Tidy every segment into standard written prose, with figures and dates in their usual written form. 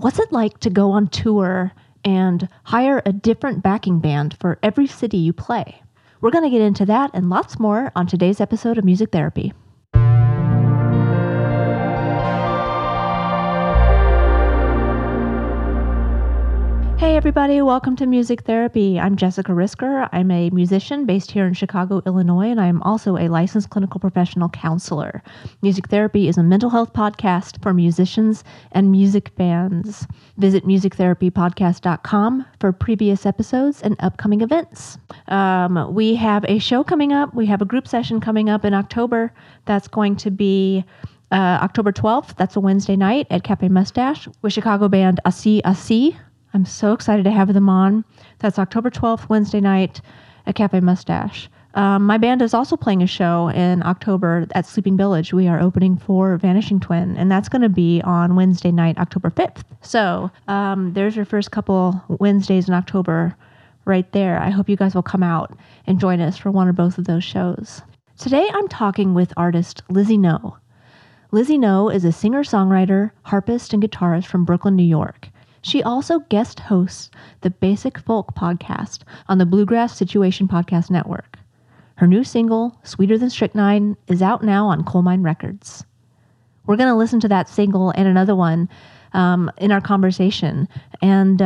what's it like to go on tour and hire a different backing band for every city you play? We're going to get into that and lots more on today's episode of Music Therapy. Hey everybody, welcome to Music Therapy. I'm Jessica Risker. I'm a musician based here in Chicago, Illinois, and I'm also a licensed clinical professional counselor. Music Therapy is a mental health podcast for musicians and music fans. Visit musictherapypodcast.com for previous episodes and upcoming events. We have a show coming up. We have a group session coming up in October. That's going to be October 12th. That's a Wednesday night at Cafe Mustache with Chicago band Asi Asi. I'm so excited to have them on. That's October 12th, Wednesday night at Cafe Mustache. My band is also playing a show in October at Sleeping Village. We are opening for Vanishing Twin, and that's going to be on Wednesday night, October 5th. So there's your first couple Wednesdays in October right there. I hope you guys will come out and join us for one or both of those shows. Today I'm talking with artist Lizzie No. Lizzie No is a singer-songwriter, harpist, and guitarist from Brooklyn, New York. She also guest hosts the Basic Folk podcast on the Bluegrass Situation Podcast Network. Her new single, Sweeter Than Strychnine, is out now on Coal Mine Records. We're going to listen to that single and another one in our conversation. And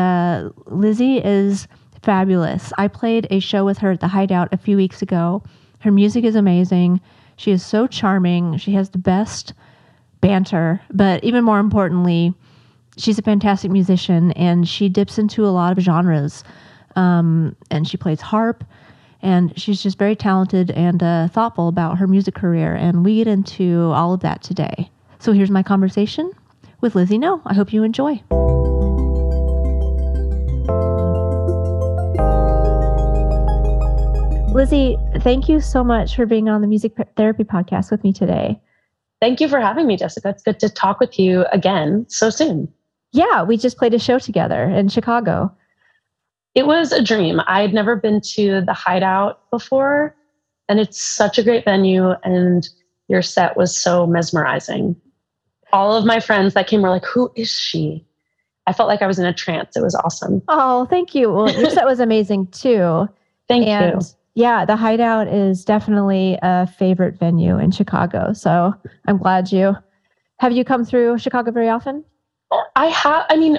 Lizzie is fabulous. I played a show with her at the Hideout a few weeks ago. Her music is amazing. She is so charming. She has the best banter. But even more importantly, she's a fantastic musician, and she dips into a lot of genres, and she plays harp, and she's just very talented and thoughtful about her music career, and we get into all of that today. So here's my conversation with Lizzie No. I hope you enjoy. Lizzie, thank you so much for being on the Music Therapy Podcast with me today. Thank you for having me, Jessica. It's good to talk with you again so soon. Yeah, we just played a show together in Chicago. It was a dream. I'd never been to the Hideout before, and it's such a great venue, and your set was so mesmerizing. All of my friends that came were like, who is she? I felt like I was in a trance. It was awesome. Oh, thank you. Well, your set was amazing too. Thank you. Yeah, the Hideout is definitely a favorite venue in Chicago, so I'm glad you. Have you come through Chicago very often? I have. I mean,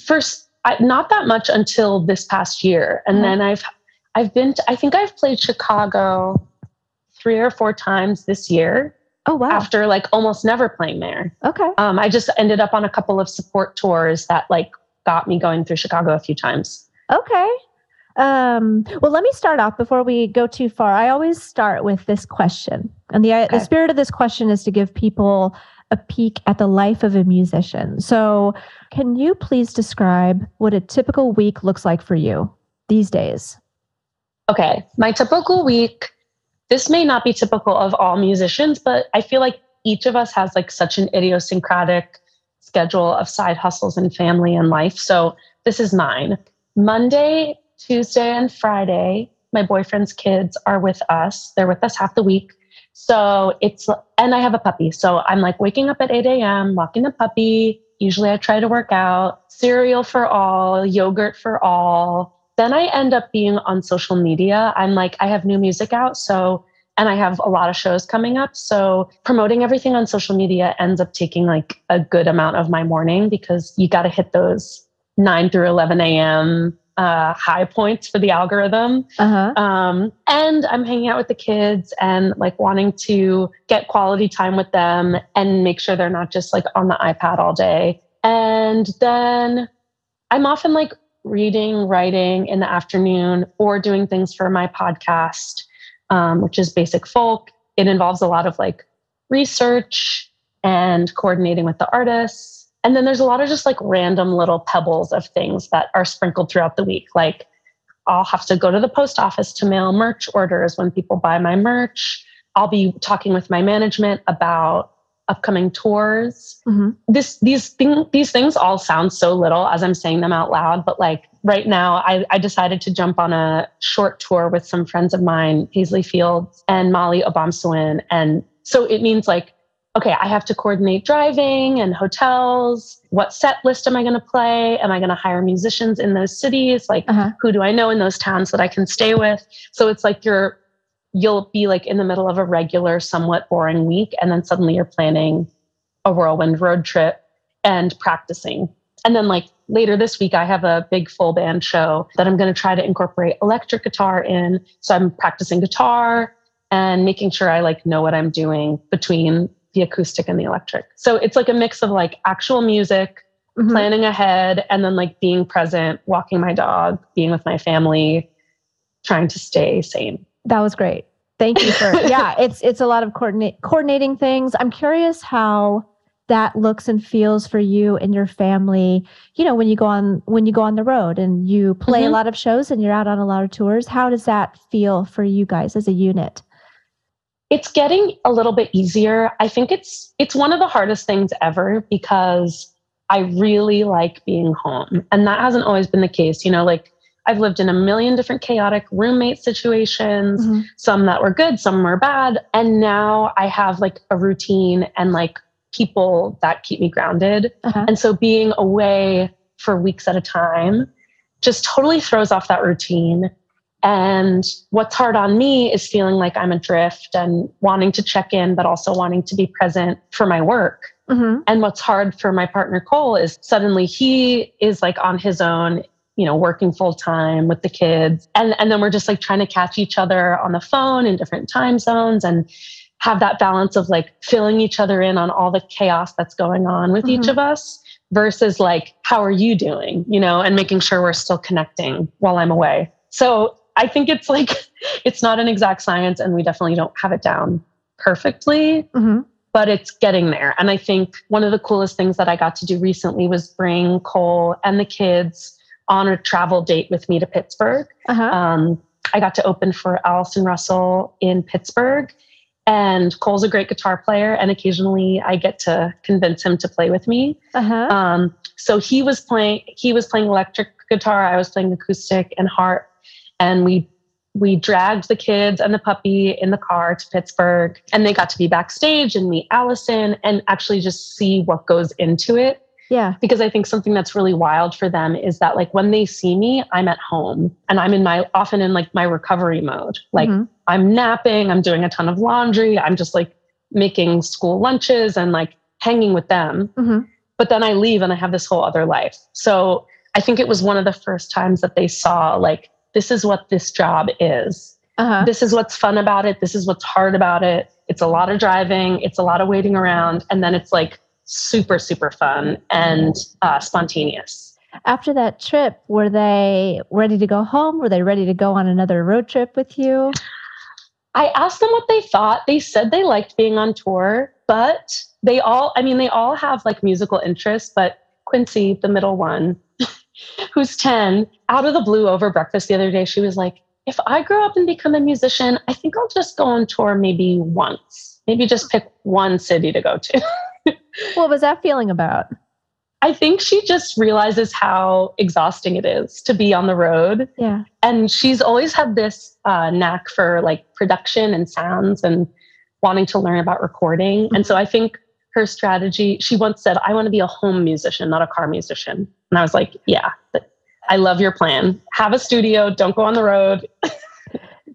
first, not that much until this past year. And then I've been to, I think I've played Chicago 3 or 4 times this year. Oh, wow. After like almost never playing there. Okay. I just ended up on a couple of support tours that like got me going through Chicago a few times. Okay. Well, let me start off before we go too far. I always start with this question. And the spirit of this question is to give people a peek at the life of a musician. So can you please describe what a typical week looks like for you these days? Okay. My typical week, this may not be typical of all musicians, but I feel like each of us has like such an idiosyncratic schedule of side hustles and family and life. So this is mine. Monday, Tuesday, and Friday, my boyfriend's kids are with us. They're with us half the week. So and I have a puppy. So I'm like waking up at 8 a.m., walking the puppy. Usually I try to work out, cereal for all, yogurt for all. Then I end up being on social media. I'm like, I have new music out. So, and I have a lot of shows coming up. So promoting everything on social media ends up taking like a good amount of my morning because you got to hit those 9 through 11 a.m. High points for the algorithm. And I'm hanging out with the kids and like wanting to get quality time with them and make sure they're not just like on the iPad all day. And then I'm often like reading, writing in the afternoon or doing things for my podcast, which is Basic Folk. It involves a lot of like research and coordinating with the artists. And then there's a lot of just like random little pebbles of things that are sprinkled throughout the week. Like I'll have to go to the post office to mail merch orders when people buy my merch. I'll be talking with my management about upcoming tours. These things all sound so little as I'm saying them out loud. But like right now, I decided to jump on a short tour with some friends of mine, Paisley Fields and Molly Obamsawin. And so it means like, okay, I have to coordinate driving and hotels. What set list am I going to play? Am I going to hire musicians in those cities? Like, who do I know in those towns that I can stay with? So it's like you'll be like in the middle of a regular, somewhat boring week. And then suddenly you're planning a whirlwind road trip and practicing. And then like later this week, I have a big full band show that I'm going to try to incorporate electric guitar in. So I'm practicing guitar and making sure I like know what I'm doing between the acoustic and the electric. So it's like a mix of like actual music, planning ahead, and then like being present, walking my dog, being with my family, trying to stay sane. That was great. Thank you for, it's a lot of coordinating things. I'm curious how that looks and feels for you and your family. You know, when you go on the road and you play a lot of shows and you're out on a lot of tours, how does that feel for you guys as a unit? It's getting a little bit easier. I think it's one of the hardest things ever because I really like being home. And that hasn't always been the case. You know, like I've lived in a million different chaotic roommate situations, some that were good, some were bad. And now I have like a routine and like people that keep me grounded. And so being away for weeks at a time just totally throws off that routine. And what's hard on me is feeling like I'm adrift and wanting to check in, but also wanting to be present for my work. And what's hard for my partner, Cole, is suddenly he is like on his own, you know, working full time with the kids. And then we're just like trying to catch each other on the phone in different time zones and have that balance of like filling each other in on all the chaos that's going on with each of us versus like, how are you doing? You know, and making sure we're still connecting while I'm away. So I think it's like, it's not an exact science and we definitely don't have it down perfectly, but it's getting there. And I think one of the coolest things that I got to do recently was bring Cole and the kids on a travel date with me to Pittsburgh. I got to open for Allison Russell in Pittsburgh, and Cole's a great guitar player. And occasionally I get to convince him to play with me. So he was playing electric guitar. I was playing acoustic and harp. And we dragged the kids and the puppy in the car to Pittsburgh, and they got to be backstage and meet Allison and actually just see what goes into it. Yeah. Because I think something that's really wild for them is that like when they see me, I'm at home and I'm often in my recovery mode. Like I'm napping, I'm doing a ton of laundry. I'm just like making school lunches and like hanging with them. But then I leave and I have this whole other life. So I think it was one of the first times that they saw like, this is what this job is. This is what's fun about it. This is what's hard about it. It's a lot of driving. It's a lot of waiting around. And then it's like super, super fun and spontaneous. After that trip, were they ready to go home? Were they ready to go on another road trip with you? I asked them what they thought. They said they liked being on tour, but they all have like musical interests, but Quincy, the middle one, who's 10, out of the blue over breakfast the other day, she was like, if I grow up and become a musician, I think I'll just go on tour maybe once. Maybe just pick one city to go to. What was that feeling about? I think she just realizes how exhausting it is to be on the road. Yeah. And she's always had this knack for like production and sounds and wanting to learn about recording. And so I think her strategy, she once said, I want to be a home musician, not a car musician. And I was like, yeah, but I love your plan. Have a studio. Don't go on the road.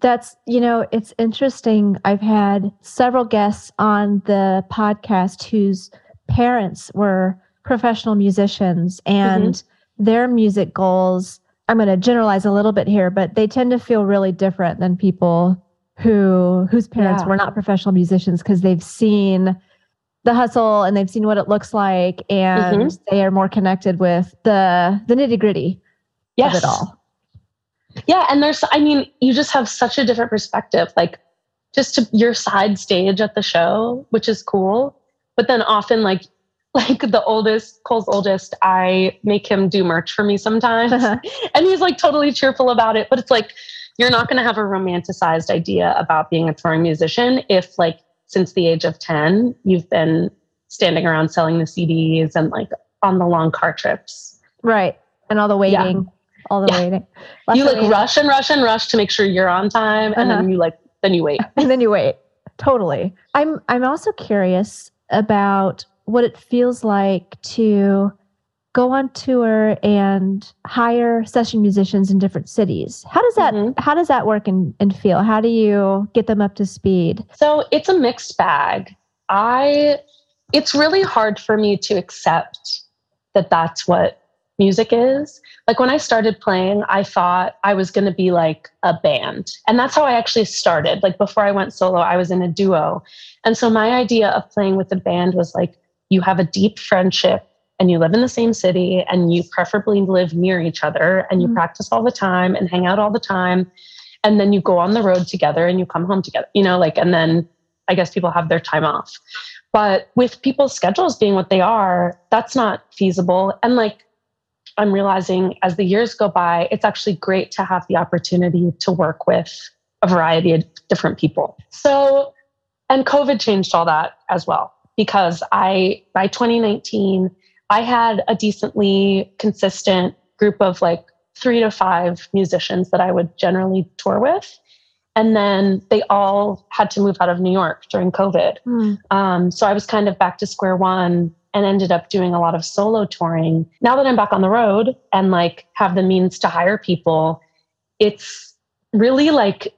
That's, you know, it's interesting. I've had several guests on the podcast whose parents were professional musicians and their music goals. I'm going to generalize a little bit here, but they tend to feel really different than people whose parents were not professional musicians because they've seen the hustle and they've seen what it looks like and they are more connected with the nitty gritty of it all. Yeah. And you just have such a different perspective, like just to your side stage at the show, which is cool. But then often like Cole's oldest, I make him do merch for me sometimes and he's like totally cheerful about it. But it's like, you're not going to have a romanticized idea about being a touring musician if like, since the age of 10, you've been standing around selling the CDs and like on the long car trips. Right. And all the waiting. Yeah. All the waiting. Lots you like waiting. rush to make sure you're on time. And then you wait. Totally. I'm also curious about what it feels like to go on tour and hire session musicians in different cities. How does that how does that work and feel? How do you get them up to speed? So it's a mixed bag. It's really hard for me to accept that that's what music is. Like when I started playing, I thought I was going to be like a band. And that's how I actually started. Like before I went solo, I was in a duo. And so my idea of playing with a band was like, you have a deep friendship and you live in the same city and you preferably live near each other and you practice all the time and hang out all the time. And then you go on the road together and you come home together, you know, like, and then I guess people have their time off. But with people's schedules being what they are, that's not feasible. And like, I'm realizing as the years go by, it's actually great to have the opportunity to work with a variety of different people. So, and COVID changed all that as well, because by 2019, I had a decently consistent group of like 3 to 5 musicians that I would generally tour with. And then they all had to move out of New York during COVID. So I was kind of back to square one and ended up doing a lot of solo touring. Now that I'm back on the road and like have the means to hire people, it's really like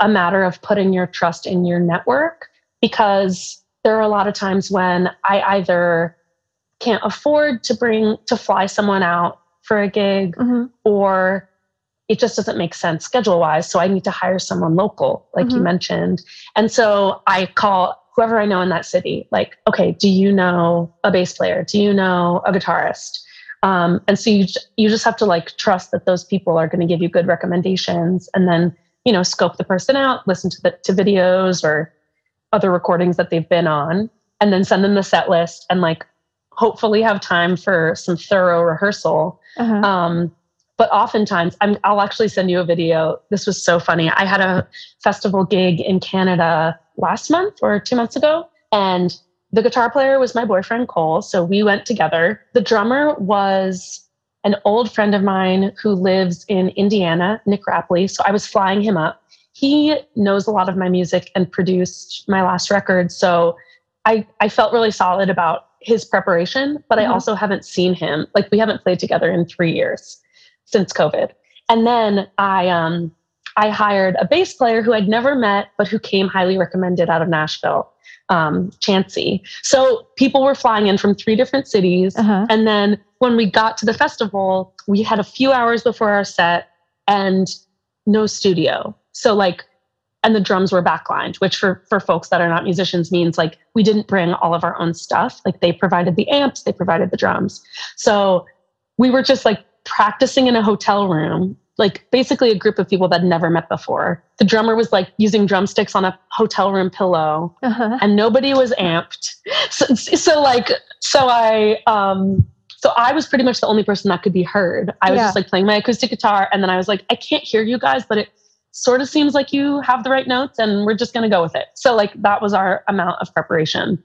a matter of putting your trust in your network, because there are a lot of times when I either can't afford to fly someone out for a gig or it just doesn't make sense schedule-wise. So I need to hire someone local, like you mentioned. And so I call whoever I know in that city, like, okay, do you know a bass player? Do you know a guitarist? And so you just have to like trust that those people are going to give you good recommendations, and then, you know, scope the person out, listen to videos or other recordings that they've been on, and then send them the set list and like hopefully have time for some thorough rehearsal. But oftentimes I'll actually send you a video. This was so funny. I had a festival gig in Canada last month or 2 months ago, and the guitar player was my boyfriend, Cole. So we went together. The drummer was an old friend of mine who lives in Indiana, Nick Rapley. So I was flying him up. He knows a lot of my music and produced my last record. So I felt really solid about his preparation, but I also haven't seen him. Like we haven't played together in 3 years. Since COVID. And then I hired a bass player who I'd never met, but who came highly recommended out of Nashville, Chansey. So people were flying in from 3 different cities. And then when we got to the festival, we had a few hours before our set and no studio. So like, and the drums were backlined, which for folks that are not musicians means like we didn't bring all of our own stuff. Like they provided the amps, they provided the drums. So we were just like practicing in a hotel room, like basically a group of people that never met before. The drummer was like using drumsticks on a hotel room pillow and nobody was amped. So I was pretty much the only person that could be heard. I was just like playing my acoustic guitar. And then I was like, I can't hear you guys, but it sort of seems like you have the right notes and we're just going to go with it. So like, that was our amount of preparation.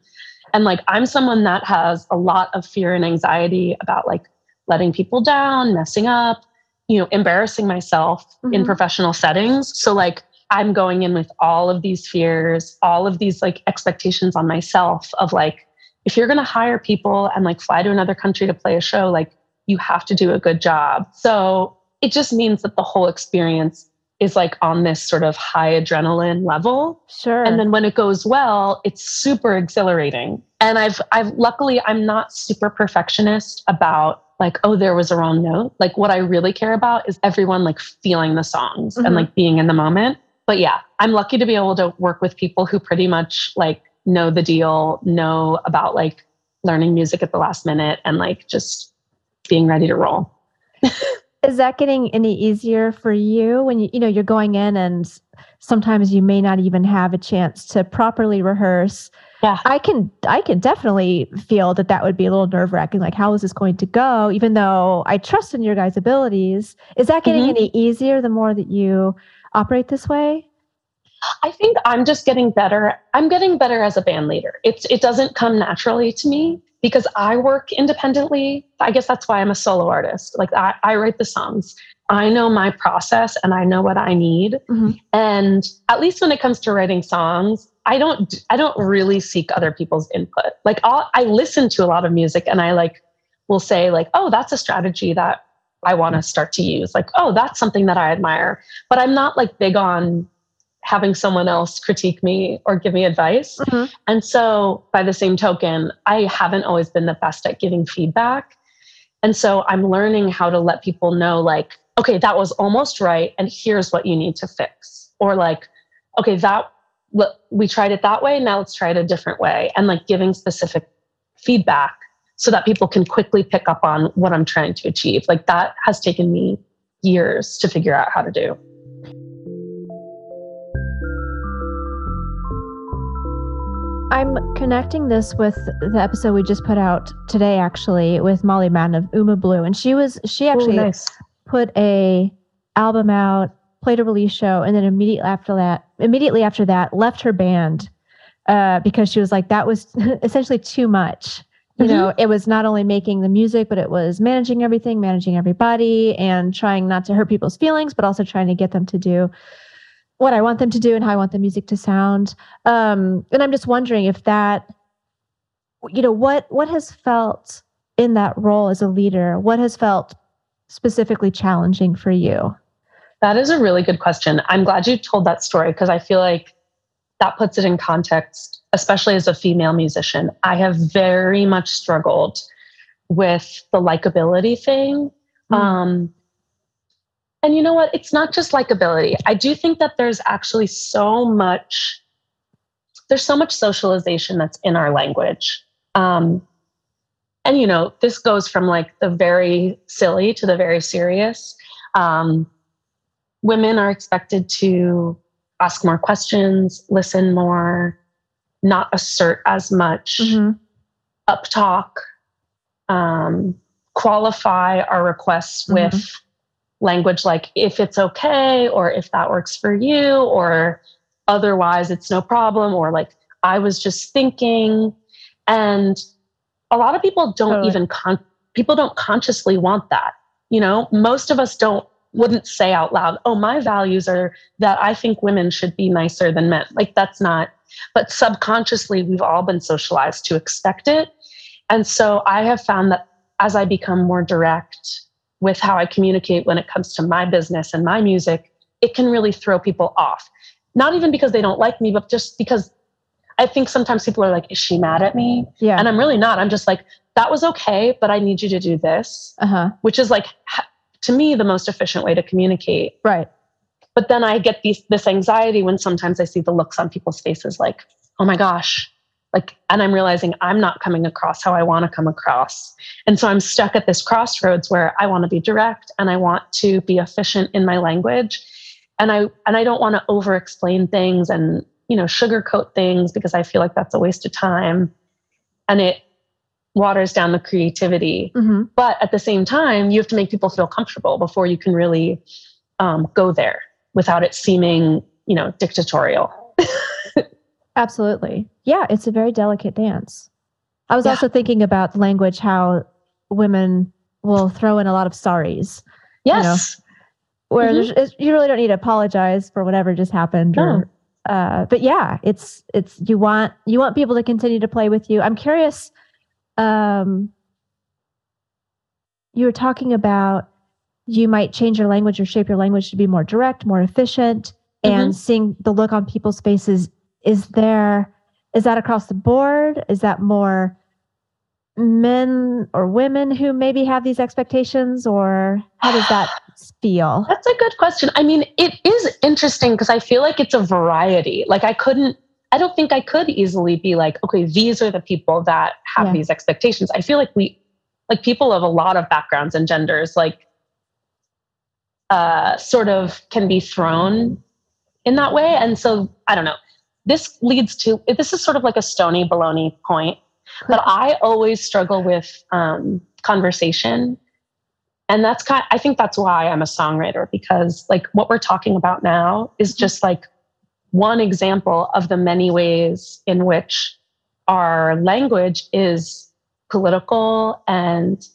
And like, I'm someone that has a lot of fear and anxiety about like letting people down, messing up, you know, embarrassing myself in professional settings. So like I'm going in with all of these fears, all of these like expectations on myself of like, if you're going to hire people and like fly to another country to play a show, like you have to do a good job. So it just means that the whole experience is like on this sort of high adrenaline level. Sure. And then when it goes well, it's super exhilarating. And I've luckily, I'm not super perfectionist about like, oh, there was a wrong note. Like what I really care about is everyone like feeling the songs and like being in the moment. But yeah, I'm lucky to be able to work with people who pretty much like know the deal, know about like learning music at the last minute and like just being ready to roll. Is that getting any easier for you when you know, you're going in and sometimes you may not even have a chance to properly rehearse? Yeah, I can definitely feel that would be a little nerve wracking. Like, how is this going to go? Even though I trust in your guys' abilities, is that getting any easier the more that you operate this way? I think I'm just getting better. I'm getting better as a band leader. It doesn't come naturally to me because I work independently. I guess that's why I'm a solo artist. Like I write the songs. I know my process and I know what I need. And at least when it comes to writing songs, I don't really seek other people's input. Like I listen to a lot of music and I like will say like, oh, that's a strategy that I want to start to use. Like, oh, that's something that I admire, but I'm not like big on having someone else critique me or give me advice. Mm-hmm. And so by the same token, I haven't always been the best at giving feedback. And so I'm learning how to let people know like, okay, that was almost right. And here's what you need to fix. Or like, okay, that we tried it that way. Now let's try it a different way. And like giving specific feedback so that people can quickly pick up on what I'm trying to achieve. Like that has taken me years to figure out how to do. I'm connecting this with the episode we just put out today, actually, with Molly Madden of Uma Blue. And she actually Ooh, nice. Put a album out, played a release show, and then immediately after that, left her band because she was like, that was essentially too much. You mm-hmm. know, it was not only making the music, but it was managing everything, managing everybody, and trying not to hurt people's feelings, but also trying to get them to do what I want them to do and how I want the music to sound. And I'm just wondering if that, you know, what has felt in that role as a leader, what has felt specifically challenging for you? That is a really good question. I'm glad you told that story because I feel like that puts it in context, especially as a female musician. I have very much struggled with the likability thing. Mm. And you know what? It's not just likability. I do think that there's actually so much socialization that's in our language. And, you know, this goes from like the very silly to the very serious. Women are expected to ask more questions, listen more, not assert as much, mm-hmm. uptalk, qualify our requests mm-hmm. with language like if it's okay, or if that works for you, or otherwise it's no problem, or like I was just thinking. And a lot of people don't totally. People don't consciously want that. You know, most of us wouldn't say out loud, oh, my values are that I think women should be nicer than men. Like that's not, but subconsciously we've all been socialized to expect it. And so I have found that as I become more direct with how I communicate when it comes to my business and my music, it can really throw people off. Not even because they don't like me, but just because I think sometimes people are like, is she mad at me? Yeah. And I'm really not. I'm just like, that was okay, but I need you to do this, which is like, to me, the most efficient way to communicate. Right. But then I get this anxiety when sometimes I see the looks on people's faces like, oh my gosh, like, and I'm realizing I'm not coming across how I want to come across. And so I'm stuck at this crossroads where I want to be direct and I want to be efficient in my language. And I don't want to over explain things and, you know, sugarcoat things because I feel like that's a waste of time and it waters down the creativity. Mm-hmm. But at the same time, you have to make people feel comfortable before you can really go there without it seeming, you know, dictatorial. Absolutely. Yeah, it's a very delicate dance. I was also thinking about language, how women will throw in a lot of sorries. Yes. You know, where you really don't need to apologize for whatever just happened. No. But yeah, it's you want people to continue to play with you. I'm curious, you were talking about you might change your language or shape your language to be more direct, more efficient, and seeing the look on people's faces. Is that across the board? Is that more men or women who maybe have these expectations, or how does that feel? That's a good question. I mean, it is interesting because I feel like it's a variety. Like I don't think I could easily be like, okay, these are the people that have these expectations. I feel like people of a lot of backgrounds and genders, like, sort of can be thrown in that way. And so I don't know. This is sort of like a stony baloney point, but I always struggle with conversation. And that's I think that's why I'm a songwriter, because like what we're talking about now is just like one example of the many ways in which our language is political and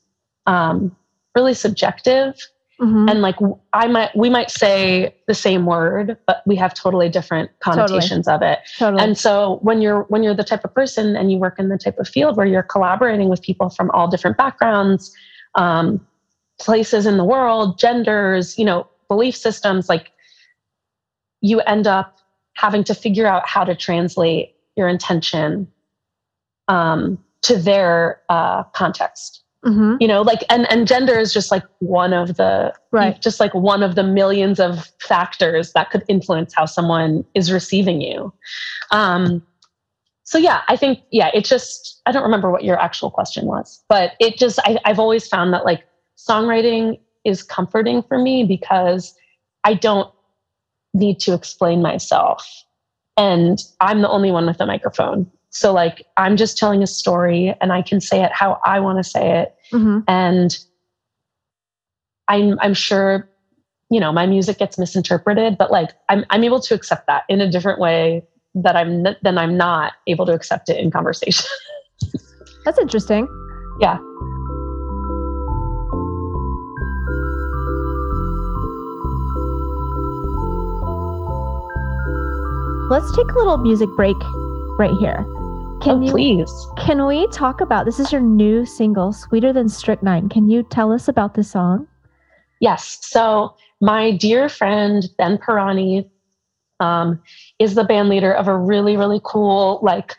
really subjective. Mm-hmm. And like, we might say the same word, but we have totally different connotations of it. And so when you're the type of person and you work in the type of field where you're collaborating with people from all different backgrounds, places in the world, genders, belief systems, like you end up having to figure out how to translate your intention, to their, context. Mm-hmm. And gender is just like one of the, just like one of the millions of factors that could influence how someone is receiving you. I don't remember what your actual question was, but I've always found that like songwriting is comforting for me because I don't need to explain myself and I'm the only one with the microphone. So like, I'm just telling a story and I can say it how I want to say it. Mm-hmm. And I'm sure, my music gets misinterpreted, but like, I'm able to accept that in a different way that I'm not able to accept it in conversation. That's interesting. Yeah. Let's take a little music break right here. Can we talk about, this is your new single, Sweeter Than Strychnine. Can you tell us about the song? Yes. So my dear friend, Ben Pirani, is the band leader of a really, really cool, like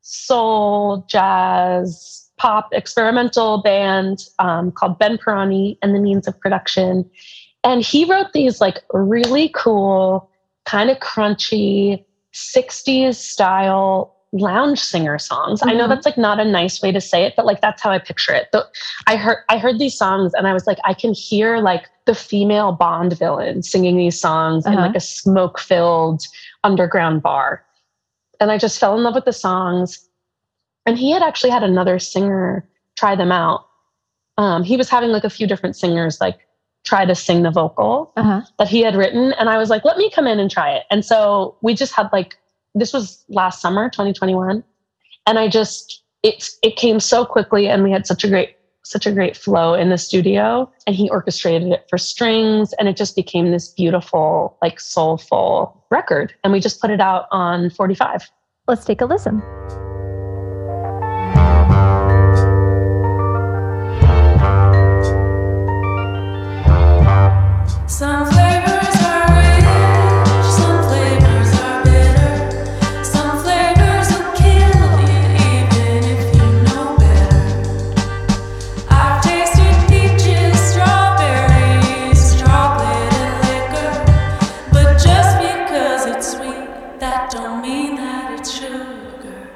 soul, jazz, pop, experimental band, called Ben Pirani and the Means of Production. And he wrote these like really cool, kind of crunchy 60s style lounge singer songs. Mm-hmm. I know that's like not a nice way to say it, but like that's how I picture it. I heard these songs and I was like, I can hear like the female Bond villain singing these songs in like a smoke-filled underground bar. And I just fell in love with the songs. And he had actually had another singer try them out. He was having like a few different singers like try to sing the vocal that he had written. And I was like, let me come in and try it. And so we just had like, this was last summer, 2021. And it came so quickly and we had such a great flow in the studio, and he orchestrated it for strings and it just became this beautiful, like soulful record. And we just put it out on 45. Let's take a listen. Some flavors are rich, some flavors are bitter, some flavors will kill you even if you know better. I've tasted peaches, strawberries, chocolate and liquor, but just because it's sweet, that don't mean that it's sugar.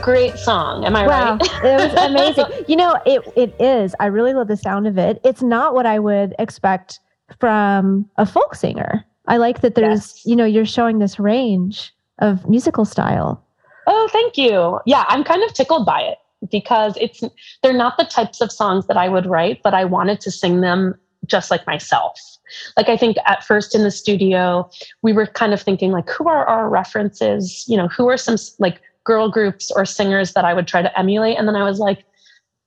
great song. Am I right? It was amazing. You know, it is. I really love the sound of it. It's not what I would expect from a folk singer. I like that there's, you know, you're showing this range of musical style. Oh, thank you. Yeah, I'm kind of tickled by it because they're not the types of songs that I would write, but I wanted to sing them just like myself. Like, I think at first in the studio, we were kind of thinking like, who are our references? You know, who are some like girl groups or singers that I would try to emulate? And then I was like,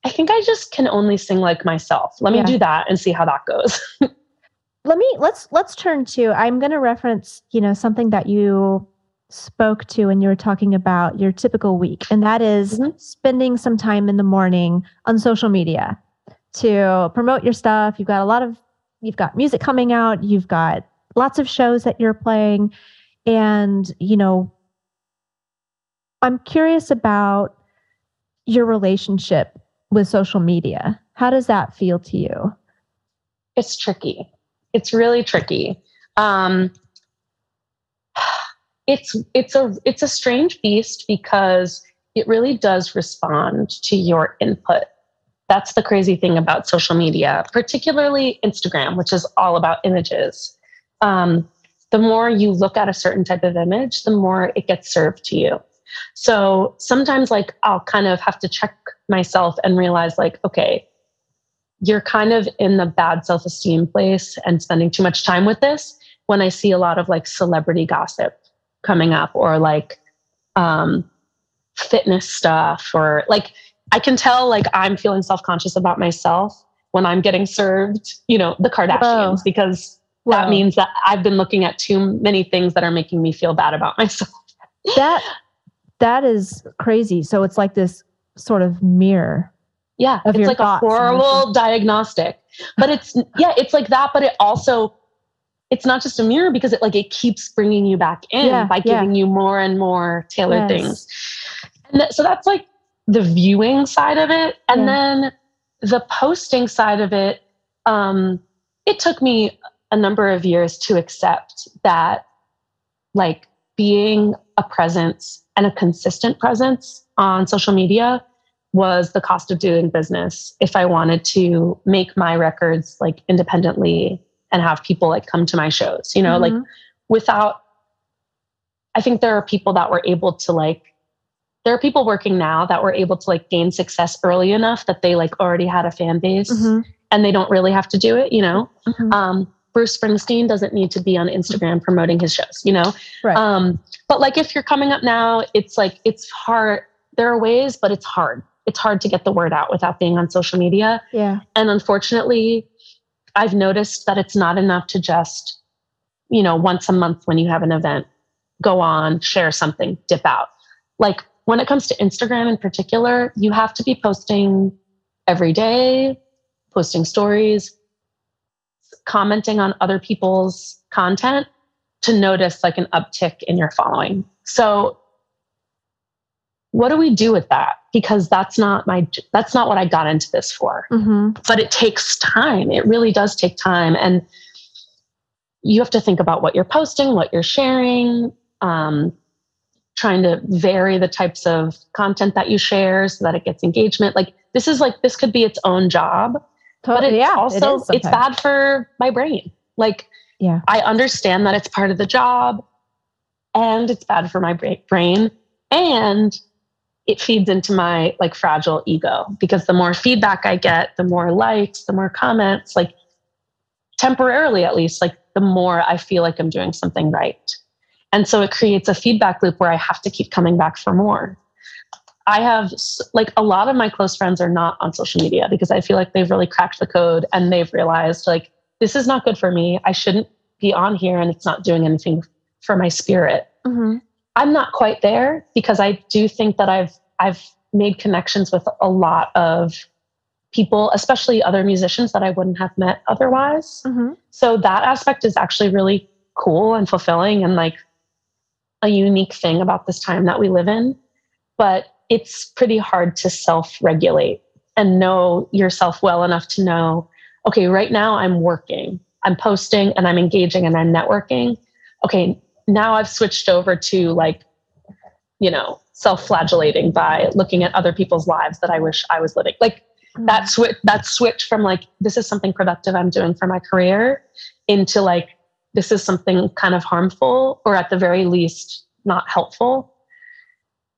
I think I just can only sing like myself. Let me do that and see how that goes. Let's turn to, I'm going to reference, you know, something that you spoke to when you were talking about your typical week. And that is spending some time in the morning on social media to promote your stuff. You've got music coming out, you've got lots of shows that you're playing. And, you know, I'm curious about your relationship with social media. How does that feel to you? It's tricky. It's really tricky. It's a strange beast because it really does respond to your input. That's the crazy thing about social media, particularly Instagram, which is all about images. The more you look at a certain type of image, the more it gets served to you. So sometimes, like, I'll kind of have to check myself and realize, like, okay, you're kind of in the bad self-esteem place and spending too much time with this. When I see a lot of like celebrity gossip coming up, or like fitness stuff, or like, I can tell like I'm feeling self-conscious about myself when I'm getting served, you know, the Kardashians, because that means that I've been looking at too many things that are making me feel bad about myself. That is crazy. So it's like this sort of mirror. Yeah. It's like a horrible diagnostic, but it's like that, but it also, it's not just a mirror because it like, it keeps bringing you back in by giving you more and more tailored things. And so that's like the viewing side of it. And then the posting side of it, it took me a number of years to accept that like being a presence and a consistent presence on social media was the cost of doing business. If I wanted to make my records like independently and have people like come to my shows, you know, like I think there are people that were able to like, there are people working now that were able to like gain success early enough that they like already had a fan base and they don't really have to do it. You know, Bruce Springsteen doesn't need to be on Instagram promoting his shows, you know? Right. But like, if you're coming up now, it's like, it's hard. There are ways, but it's hard. It's hard to get the word out without being on social media. Yeah. And unfortunately, I've noticed that it's not enough to just, you know, once a month when you have an event, go on, share something, dip out. Like when it comes to Instagram in particular, you have to be posting every day, posting stories, commenting on other people's content to notice like an uptick in your following. So what do we do with that? Because that's not what I got into this for. But it takes time. It really does take time. And you have to think about what you're posting, what you're sharing, trying to vary the types of content that you share so that it gets engagement. Like this could be its own job, totally, but it's bad for my brain. Like I understand that it's part of the job and it's bad for my brain. And it feeds into my like fragile ego because the more feedback I get, the more likes, the more comments, like temporarily at least, like the more I feel like I'm doing something right. And so it creates a feedback loop where I have to keep coming back for more. I have like a lot of my close friends are not on social media because I feel like they've really cracked the code and they've realized like, this is not good for me. I shouldn't be on here and it's not doing anything for my spirit. I'm not quite there because I do think that I've made connections with a lot of people, especially other musicians that I wouldn't have met otherwise. So that aspect is actually really cool and fulfilling and like a unique thing about this time that we live in. But it's pretty hard to self-regulate and know yourself well enough to know, okay, right now I'm working, I'm posting and I'm engaging and I'm networking. Okay, now I've switched over to like, you know, self-flagellating by looking at other people's lives that I wish I was living. Like that switch from like, this is something productive I'm doing for my career into like, this is something kind of harmful or at the very least not helpful.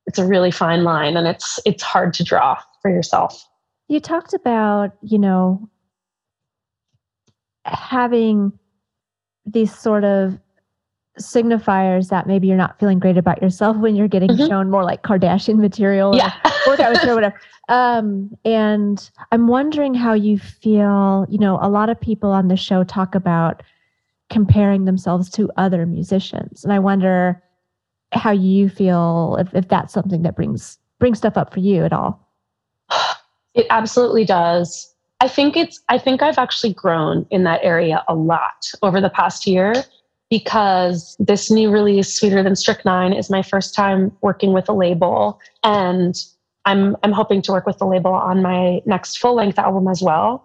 It's a really fine line, and it's hard to draw for yourself. You talked about, you know, having these sort of signifiers that maybe you're not feeling great about yourself when you're getting shown more like Kardashian material or workouts or whatever. And I'm wondering how you feel, you know, a lot of people on the show talk about comparing themselves to other musicians. And I wonder how you feel, if that's something that brings stuff up for you at all. It absolutely does. I think I've actually grown in that area a lot over the past year, because this new release, Sweeter Than Strychnine, is my first time working with a label. And I'm hoping to work with the label on my next full-length album as well.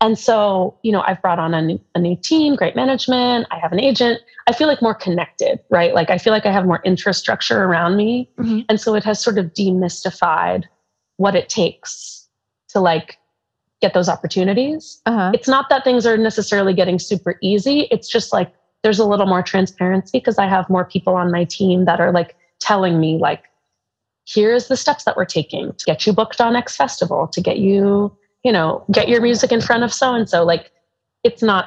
And so, you know, I've brought on a new team, great management. I have an agent. I feel like more connected, right? Like I feel like I have more infrastructure around me. Mm-hmm. And so it has sort of demystified what it takes to like get those opportunities. It's not that things are necessarily getting super easy. It's just like, there's a little more transparency because I have more people on my team that are like telling me like, here's the steps that we're taking to get you booked on X festival, to get you, you know, get your music in front of so-and-so. Like it's not,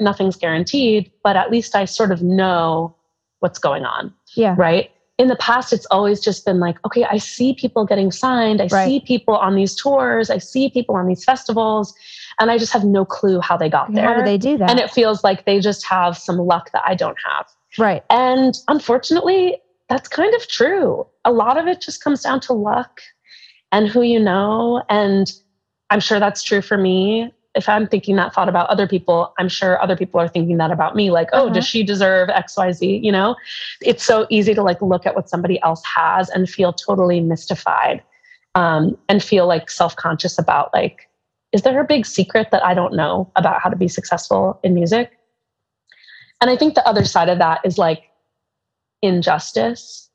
nothing's guaranteed, but at least I sort of know what's going on. Yeah. Right. In the past, it's always just been like, okay, I see people getting signed. I see people on these tours. I see people on these festivals. And I just have no clue how they got there. How do they do that? And it feels like they just have some luck that I don't have. Right. And unfortunately, that's kind of true. A lot of it just comes down to luck and who you know. And I'm sure that's true for me. If I'm thinking that thought about other people, I'm sure other people are thinking that about me. Like, oh, does she deserve X, Y, Z? You know, it's so easy to like look at what somebody else has and feel totally mystified and feel like self-conscious about like, is there a big secret that I don't know about how to be successful in music? And I think the other side of that is like injustice,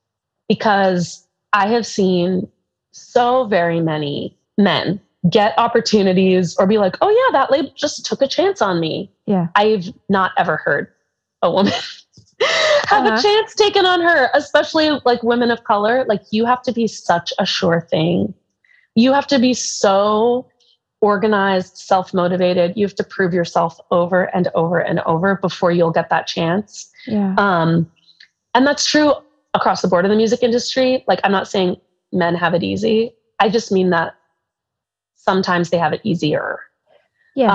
because I have seen so very many men get opportunities or be like, oh yeah, that label just took a chance on me. Yeah. I've not ever heard a woman have a chance taken on her, especially like women of color. Like you have to be such a sure thing. You have to be so organized, self-motivated. You have to prove yourself over and over and over before you'll get that chance. Yeah. And that's true across the board in the music industry. Like I'm not saying men have it easy. I just mean that sometimes they have it easier. Yes.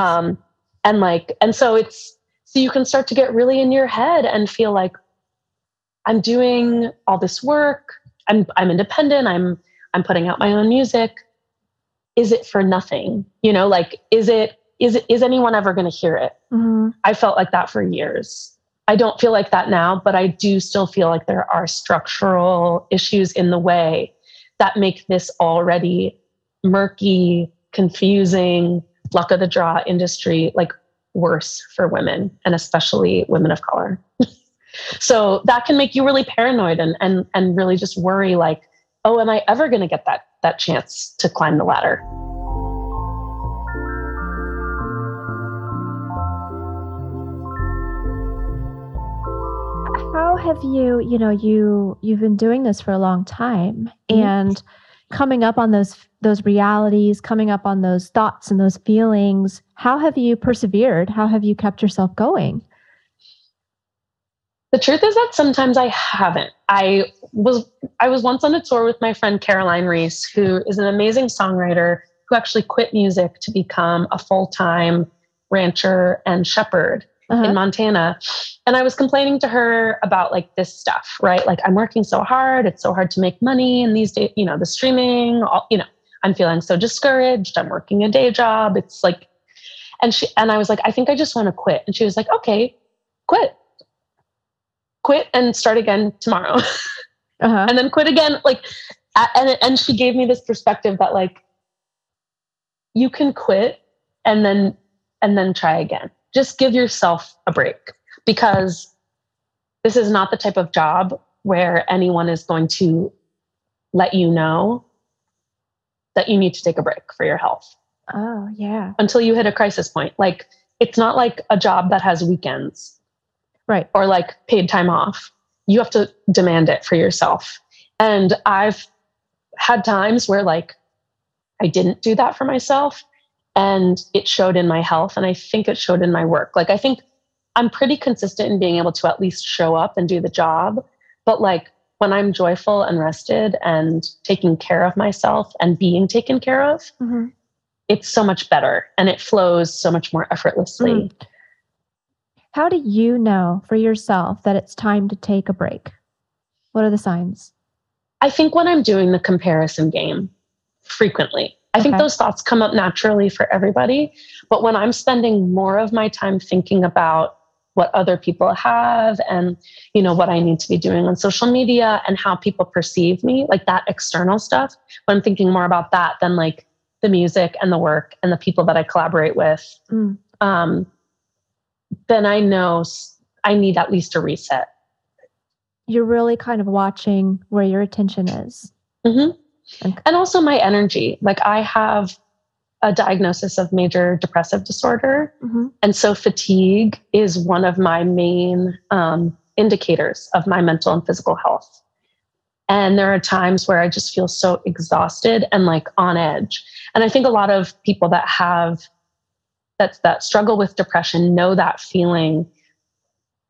So you can start to get really in your head and feel like I'm doing all this work. I'm independent. I'm putting out my own music. Is it for nothing? You know, like, is anyone ever going to hear it? Mm-hmm. I felt like that for years. I don't feel like that now, but I do still feel like there are structural issues in the way that make this already murky, confusing, luck of the draw industry, like worse for women and especially women of color. So that can make you really paranoid and really just worry like, oh, am I ever going to get that chance to climb the ladder? How have you've been doing this for a long time and coming up on those realities, coming up on those thoughts and those feelings, how have you persevered? How have you kept yourself going? The truth is that sometimes I haven't. I was once on a tour with my friend Caroline Reese, who is an amazing songwriter who actually quit music to become a full-time rancher and shepherd in Montana. And I was complaining to her about like this stuff, right? Like I'm working so hard. It's so hard to make money. And these days, you know, the streaming, all, you know, I'm feeling so discouraged. I'm working a day job. It's like, and I was like, I think I just want to quit. And she was like, okay, quit and start again tomorrow. And then quit again. Like, and she gave me this perspective that like, you can quit and then try again. Just give yourself a break, because this is not the type of job where anyone is going to let you know that you need to take a break for your health. Oh, yeah. Until you hit a crisis point. Like, it's not like a job that has weekends. Right. Or like paid time off. You have to demand it for yourself. And I've had times where like I didn't do that for myself and it showed in my health. And I think it showed in my work. Like, I think I'm pretty consistent in being able to at least show up and do the job. But like when I'm joyful and rested and taking care of myself and being taken care of, mm-hmm. it's so much better and it flows so much more effortlessly. Mm. How do you know for yourself that it's time to take a break? What are the signs? I think when I'm doing the comparison game frequently, I think those thoughts come up naturally for everybody. But when I'm spending more of my time thinking about what other people have and, you know, what I need to be doing on social media and how people perceive me, like that external stuff, when I'm thinking more about that than like the music and the work and the people that I collaborate with, then I know I need at least a reset. You're really kind of watching where your attention is. Mm-hmm. And also my energy. Like, I have a diagnosis of major depressive disorder. Mm-hmm. And so fatigue is one of my main indicators of my mental and physical health. And there are times where I just feel so exhausted and like on edge. And I think a lot of people that have that struggle with depression know that feeling.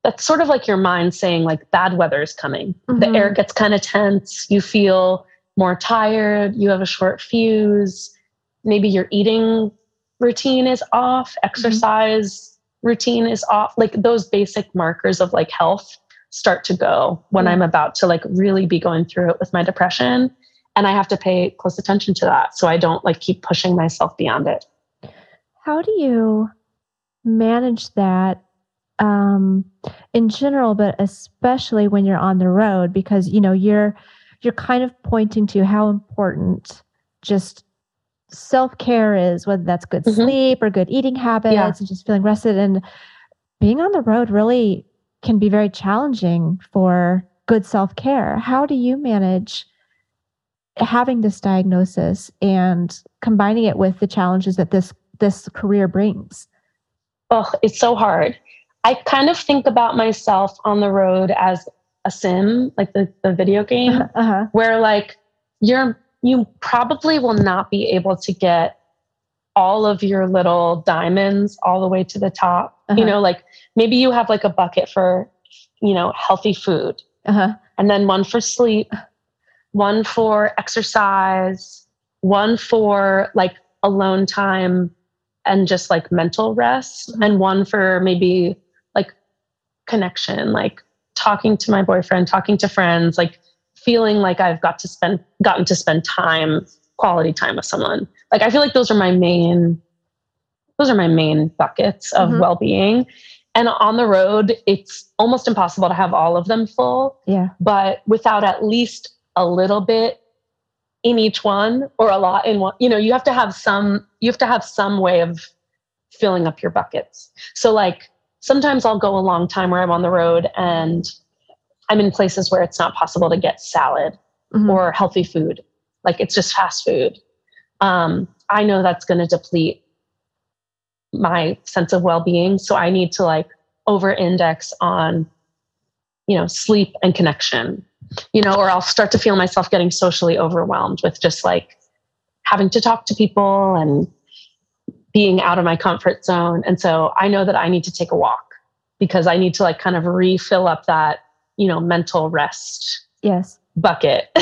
That's sort of like your mind saying like bad weather is coming. Mm-hmm. The air gets kind of tense. You feel more tired, you have a short fuse, maybe your eating routine is off, exercise mm-hmm. routine is off. Like, those basic markers of like health start to go when mm-hmm. I'm about to like really be going through it with my depression. And I have to pay close attention to that so I don't like keep pushing myself beyond it. How do you manage that in general, but especially when you're on the road? Because, you know, you're kind of pointing to how important just self-care is, whether that's good mm-hmm. sleep or good eating habits yeah. and just feeling rested. And being on the road really can be very challenging for good self-care. How do you manage having this diagnosis and combining it with the challenges that this career brings? Oh, it's so hard. I kind of think about myself on the road as a sim, like the video game, uh-huh. where like you probably will not be able to get all of your little diamonds all the way to the top. Uh-huh. You know, like maybe you have like a bucket for, you know, healthy food uh-huh. and then one for sleep, one for exercise, one for like alone time and just like mental rest mm-hmm. and one for maybe like connection, like talking to my boyfriend, talking to friends, like feeling like I've gotten to spend time, quality time with someone. Like, I feel like those are my main buckets of mm-hmm. well-being. And on the road, it's almost impossible to have all of them full. Yeah. But without at least a little bit in each one or a lot in one, you know, you have to have some way of filling up your buckets. So like, sometimes I'll go a long time where I'm on the road and I'm in places where it's not possible to get salad mm-hmm. or healthy food. Like, it's just fast food. I know that's going to deplete my sense of well-being. So I need to like over-index on, you know, sleep and connection, you know, or I'll start to feel myself getting socially overwhelmed with just like having to talk to people and being out of my comfort zone. And so I know that I need to take a walk because I need to like kind of refill up that, you know, mental rest yes. bucket.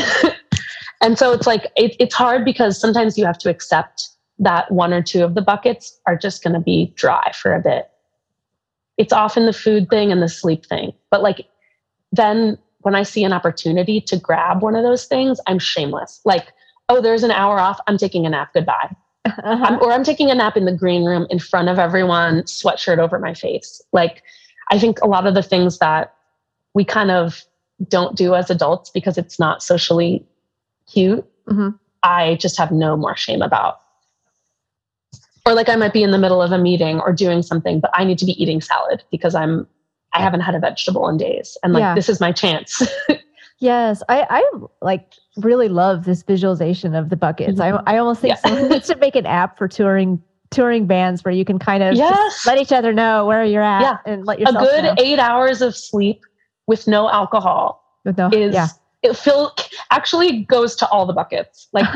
And so it's like, it's hard because sometimes you have to accept that one or two of the buckets are just going to be dry for a bit. It's often the food thing and the sleep thing. But like, then when I see an opportunity to grab one of those things, I'm shameless. Like, oh, there's an hour off. I'm taking a nap. Goodbye. Uh-huh. I'm taking a nap in the green room in front of everyone, sweatshirt over my face. Like, I think a lot of the things that we kind of don't do as adults because it's not socially cute, mm-hmm. I just have no more shame about. Or like, I might be in the middle of a meeting or doing something, but I need to be eating salad because I haven't had a vegetable in days. And like, yeah. This is my chance Yes, I like really love this visualization of the buckets. Mm-hmm. I almost think someone needs to make an app for touring bands where you can kind of just let each other know where you're at and let yourself know. 8 hours of sleep with no alcohol actually goes to all the buckets. Like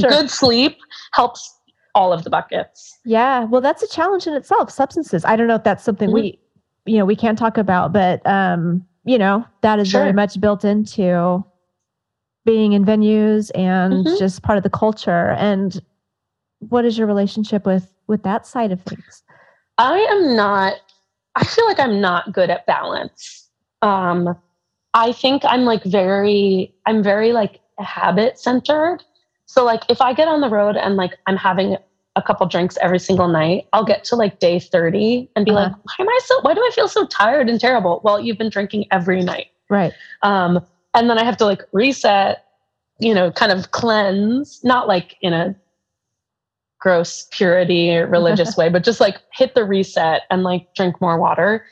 good sleep helps all of the buckets. Yeah, well, that's a challenge in itself. Substances. I don't know if that's something we can talk about, but that is very much built into being in venues and just part of the culture. And what is your relationship with that side of things? I feel like I'm not good at balance. I think I'm very habit centered. So like if I get on the road and like I'm having a couple drinks every single night, I'll get to like day 30 and be like, why do I feel so tired and terrible? Well, you've been drinking every night. Right. And then I have to like reset, kind of cleanse, not like in a gross purity or religious way, but just like hit the reset and like drink more water.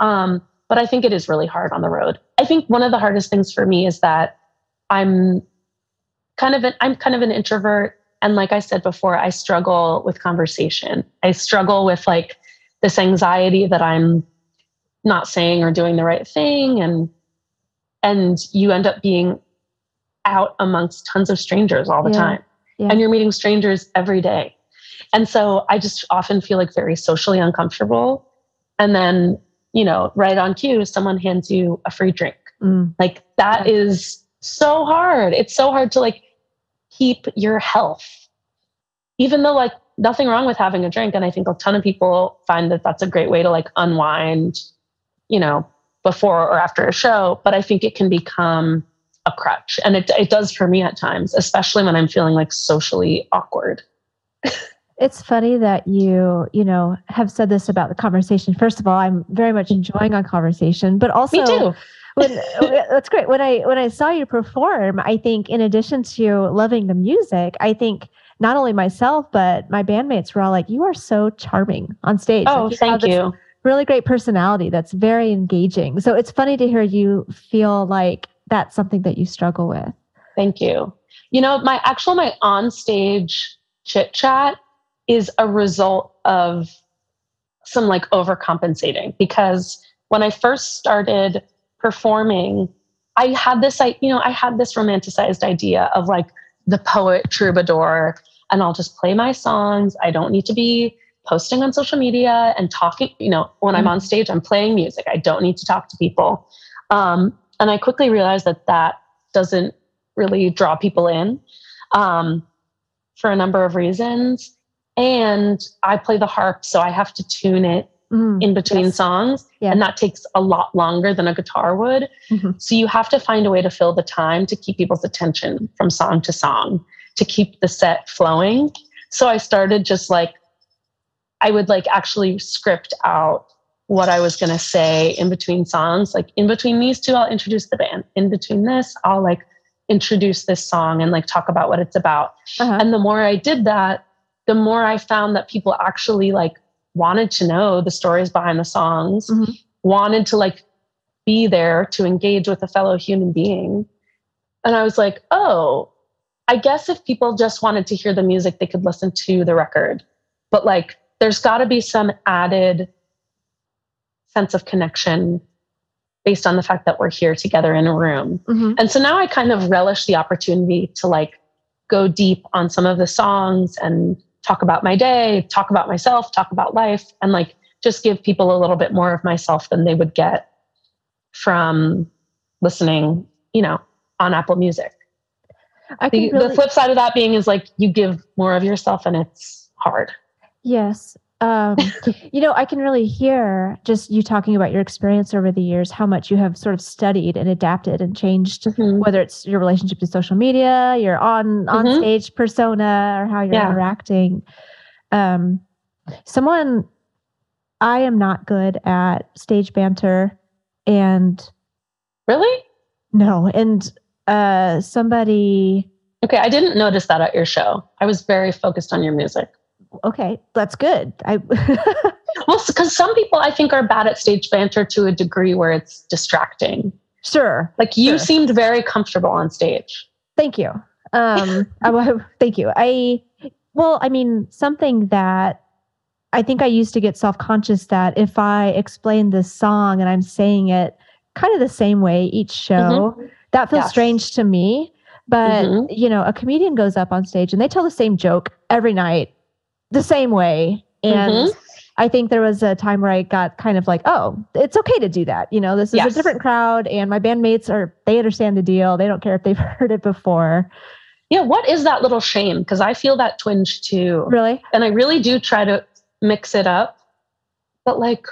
But I think it is really hard on the road. I think one of the hardest things for me is that I'm kind of an introvert. And like I said before, I struggle with conversation. I struggle with like this anxiety that I'm not saying or doing the right thing. And you end up being out amongst tons of strangers all the time. Yeah. And you're meeting strangers every day. And so I just often feel like very socially uncomfortable. And then, right on cue, someone hands you a free drink. Like that is so hard. It's so hard to like keep your health, even though like nothing wrong with having a drink. And I think a ton of people find that that's a great way to like unwind, before or after a show. But I think it can become a crutch, and it does for me at times, especially when I'm feeling like socially awkward. It's funny that you have said this about the conversation. First of all, I'm very much enjoying our conversation, but also me too. That's great. When I saw you perform, I think in addition to loving the music, I think not only myself, but my bandmates were all like, you are so charming on stage. Oh, like, thank you. Really great personality. That's very engaging. So it's funny to hear you feel like that's something that you struggle with. Thank you. My onstage chit chat is a result of some like overcompensating, because when I first started performing, I had this romanticized idea of like the poet troubadour, and I'll just play my songs. I don't need to be posting on social media and talking, when I'm on stage, I'm playing music. I don't need to talk to people. And I quickly realized that doesn't really draw people in, for a number of reasons. And I play the harp, so I have to tune it in between songs. Yeah. And that takes a lot longer than a guitar would. Mm-hmm. So you have to find a way to fill the time to keep people's attention from song to song, to keep the set flowing. So I started just like, I would like actually script out what I was going to say in between songs. Like in between these two, I'll introduce the band. In between this, I'll like introduce this song and like talk about what it's about. Uh-huh. And the more I did that, the more I found that people actually like wanted to know the stories behind the songs, wanted to like be there to engage with a fellow human being. And I was like, oh, I guess if people just wanted to hear the music, they could listen to the record. But like, there's got to be some added sense of connection based on the fact that we're here together in a room. Mm-hmm. And so now I kind of relish the opportunity to like go deep on some of the songs and talk about my day, talk about myself, talk about life, and like just give people a little bit more of myself than they would get from listening, on Apple Music. The flip side of that being is like you give more of yourself and it's hard. Yes. I can really hear just you talking about your experience over the years, how much you have sort of studied and adapted and changed, whether it's your relationship to social media, your on stage persona, or how you're interacting. I am not good at stage banter, and really? No. And, somebody. Okay. I didn't notice that at your show. I was very focused on your music. Okay, that's good. Well, because some people I think are bad at stage banter to a degree where it's distracting. Sure. Like you seemed very comfortable on stage. Thank you. Thank you. Something that I think I used to get self-conscious that if I explain this song and I'm saying it kind of the same way each show, mm-hmm. that feels strange to me. But, mm-hmm. you know, a comedian goes up on stage and they tell the same joke every night, the same way. And mm-hmm. I think there was a time where I got kind of like, oh, it's okay to do that. You know, this is a different crowd and my bandmates they understand the deal. They don't care if they've heard it before. Yeah. What is that little shame? Because I feel that twinge too. Really? And I really do try to mix it up. But like,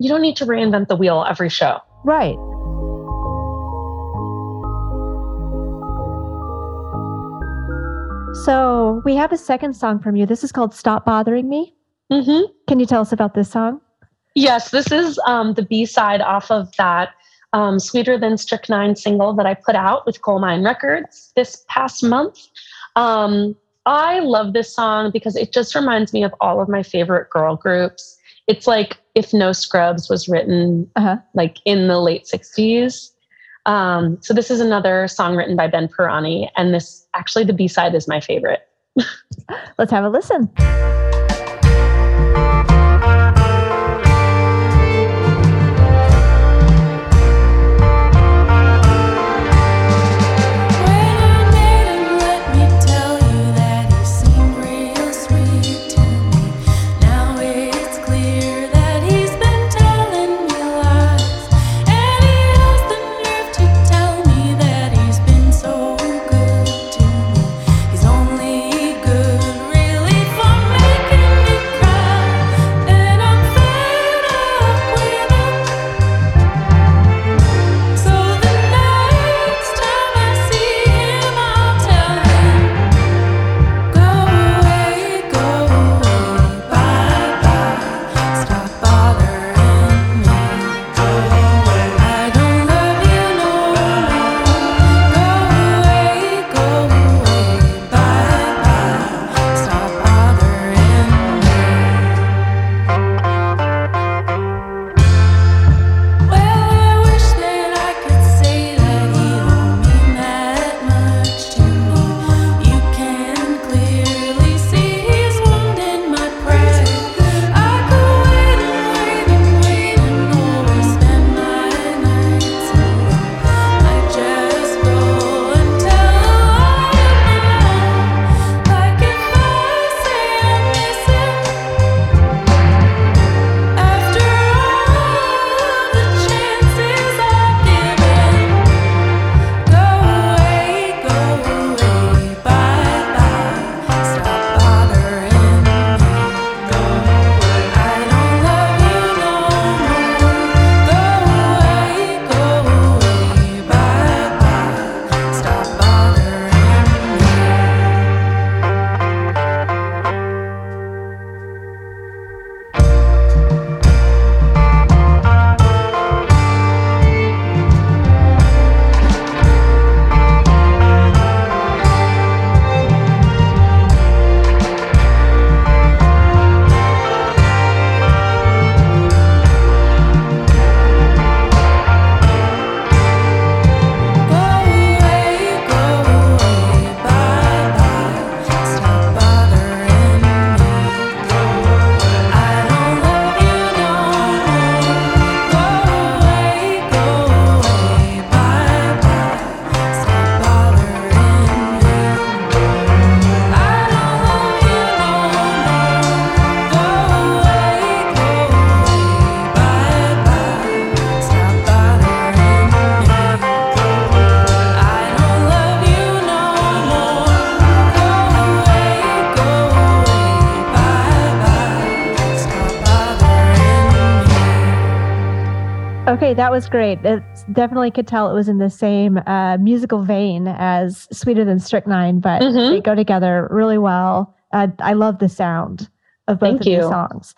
you don't need to reinvent the wheel every show. Right. So we have a second song from you. This is called Stop Bothering Me. Mm-hmm. Can you tell us about this song? Yes, this is the B-side off of that Sweeter Than Strychnine single that I put out with Coal Mine Records this past month. I love this song because it just reminds me of all of my favorite girl groups. It's like if No Scrubs was written like in the late 60s. So this is another song written by Ben Pirani, and this actually the B-side is my favorite. Let's have a listen. That was great. It definitely could tell it was in the same musical vein as Sweeter Than Strychnine, but they go together really well. I love the sound of both of these songs.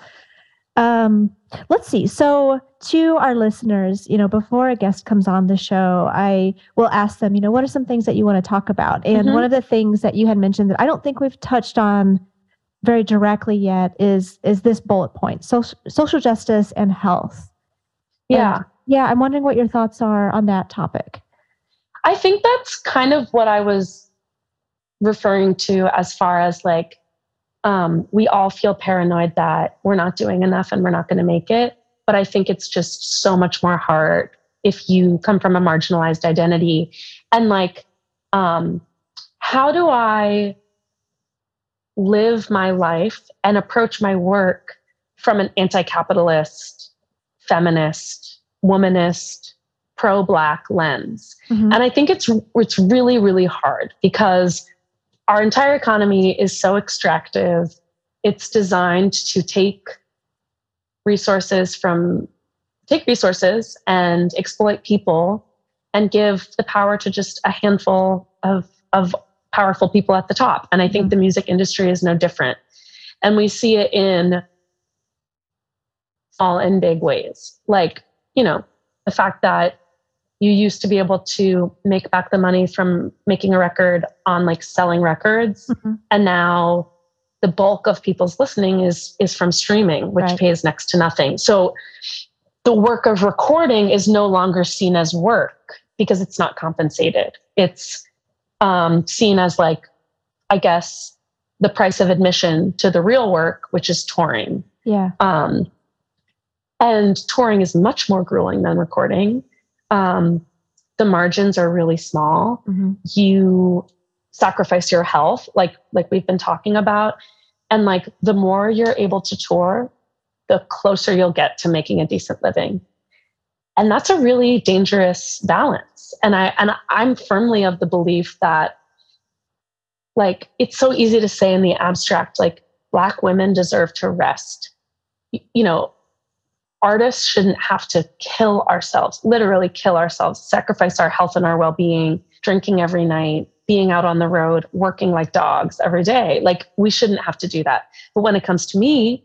Let's see. So to our listeners, you know, before a guest comes on the show, I will ask them, you know, what are some things that you want to talk about? And one of the things that you had mentioned that I don't think we've touched on very directly yet is this bullet point, social justice and health. Yeah. And Yeah, I'm wondering what your thoughts are on that topic. I think that's kind of what I was referring to as far as like, we all feel paranoid that we're not doing enough and we're not going to make it. But I think it's just so much more hard if you come from a marginalized identity. And like, how do I live my life and approach my work from an anti-capitalist, feminist, womanist, pro-Black lens? Mm-hmm. And I think it's really, really hard because our entire economy is so extractive. It's designed to take resources and exploit people and give the power to just a handful of powerful people at the top. And I think the music industry is no different. And we see it in all in big ways. Like, you know, the fact that you used to be able to make back the money from making a record on like selling records. Mm-hmm. And now the bulk of people's listening is from streaming, which pays next to nothing. So the work of recording is no longer seen as work because it's not compensated. It's seen as like, I guess, the price of admission to the real work, which is touring. Yeah. And touring is much more grueling than recording. The margins are really small. Mm-hmm. You sacrifice your health, like we've been talking about. And like, the more you're able to tour, the closer you'll get to making a decent living. And that's a really dangerous balance. And I'm firmly of the belief that like, it's so easy to say in the abstract, like, Black women deserve to rest. You know, artists shouldn't have to kill ourselves, literally kill ourselves, sacrifice our health and our well-being, drinking every night, being out on the road, working like dogs every day. Like, we shouldn't have to do that. But when it comes to me,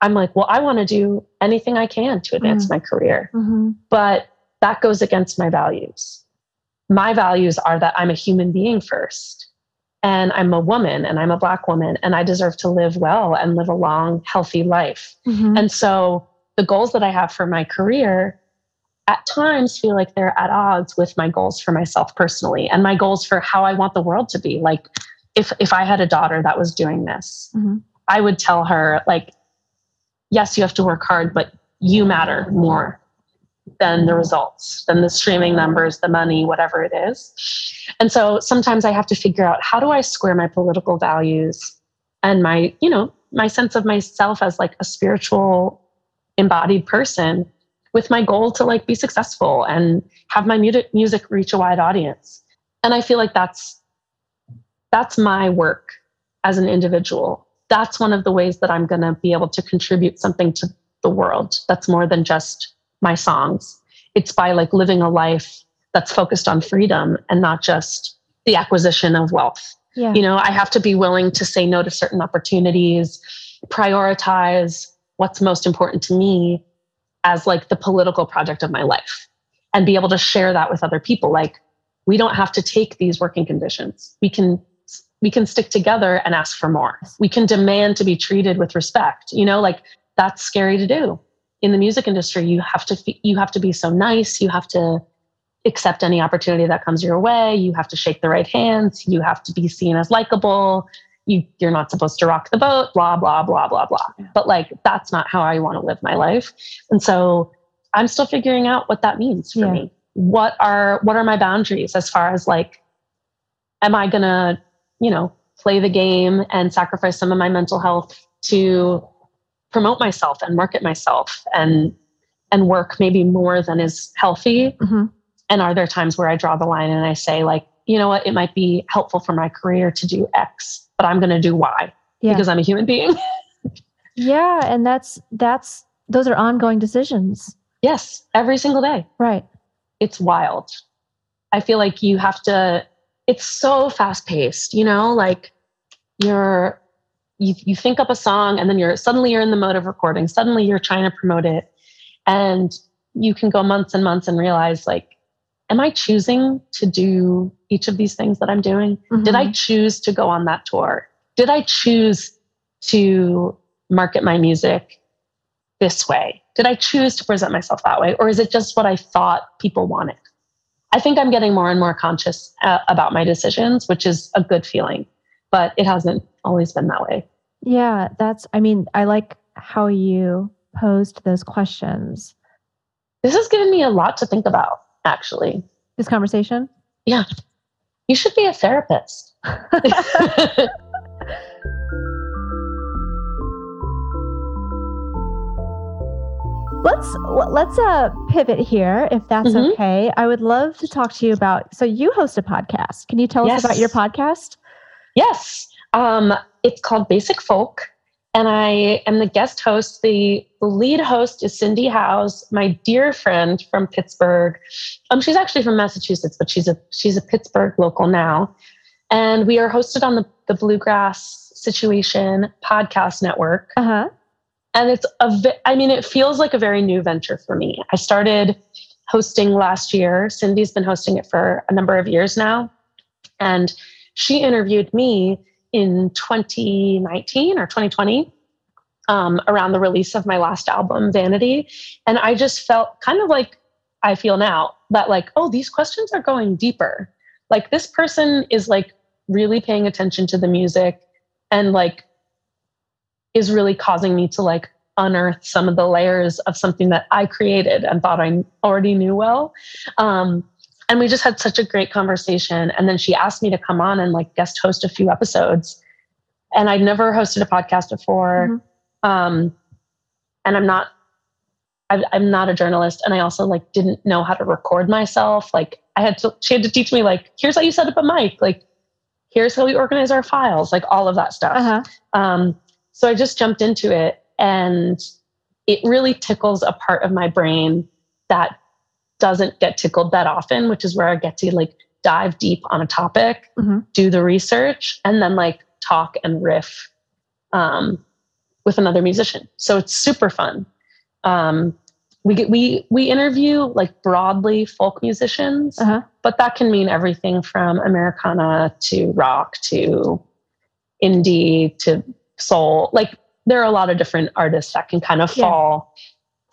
I'm like, well, I want to do anything I can to advance my career. Mm-hmm. But that goes against my values. My values are that I'm a human being first, and I'm a woman, and I'm a Black woman, and I deserve to live well and live a long, healthy life. Mm-hmm. And so the goals that I have for my career at times feel like they're at odds with my goals for myself personally and my goals for how I want the world to be. Like, if I had a daughter that was doing this, mm-hmm. I would tell her, like, yes, you have to work hard, but you matter more than the results, than the streaming numbers, the money, whatever it is. And so sometimes I have to figure out, how do I square my political values and my, you know, my sense of myself as like a spiritual embodied person with my goal to like be successful and have my music reach a wide audience. And I feel like that's my work as an individual. That's one of the ways that I'm going to be able to contribute something to the world that's more than just my songs. It's by like living a life that's focused on freedom and not just the acquisition of wealth. Yeah. You know, I have to be willing to say no to certain opportunities, prioritize what's most important to me as like the political project of my life, and be able to share that with other people. Like, we don't have to take these working conditions. We can stick together and ask for more. We can demand to be treated with respect. You know, like, that's scary to do in the music industry. You have to be so nice. You have to accept any opportunity that comes your way. You have to shake the right hands. You have to be seen as likable. You're not supposed to rock the boat, blah, blah, blah, blah, blah. Yeah. But like, that's not how I want to live my life. And so I'm still figuring out what that means for me. What are my boundaries as far as like, am I going to, you know, play the game and sacrifice some of my mental health to promote myself and market myself and work maybe more than is healthy? Mm-hmm. And are there times where I draw the line and I say like, you know what, it might be helpful for my career to do X, but I'm going to do Y because I'm a human being. Yeah. And those are ongoing decisions. Yes. Every single day. Right. It's wild. I feel like you have to, it's so fast paced, you know, like you think up a song and then suddenly you're in the mode of recording. Suddenly you're trying to promote it, and you can go months and months and realize like, am I choosing to do each of these things that I'm doing? Mm-hmm. Did I choose to go on that tour? Did I choose to market my music this way? Did I choose to present myself that way? Or is it just what I thought people wanted? I think I'm getting more and more conscious about my decisions, which is a good feeling, but it hasn't always been that way. Yeah, I like how you posed those questions. This has given me a lot to think about, actually. This conversation? Yeah. You should be a therapist. Let's pivot here, if that's okay. I would love to talk to you about, so you host a podcast. Can you tell us about your podcast? Yes. It's called Basic Folk, and I am the guest host. The lead host is Cindy Howes, my dear friend from Pittsburgh. She's actually from Massachusetts, but she's a Pittsburgh local now. And we are hosted on the Bluegrass Situation Podcast Network. Uh-huh. And it feels like a very new venture for me. I started hosting last year. Cindy's been hosting it for a number of years now. And she interviewed me in 2019 or 2020, around the release of my last album, Vanity. And I just felt kind of like I feel now that these questions are going deeper. Like, this person is really paying attention to the music and is really causing me to unearth some of the layers of something that I created and thought I already knew well. And we just had such a great conversation. And then she asked me to come on and guest host a few episodes. And I'd never hosted a podcast before. Mm-hmm. And I'm not a journalist. And I also didn't know how to record myself. She had to teach me here's how you set up a mic. Here's how we organize our files, all of that stuff. Uh-huh. So I just jumped into it, and it really tickles a part of my brain that doesn't get tickled that often, which is where I get to dive deep on a topic, do the research, and then talk and riff with another musician. So it's super fun. We interview broadly folk musicians, but that can mean everything from Americana to rock to indie to soul. There are a lot of different artists that can kind of fall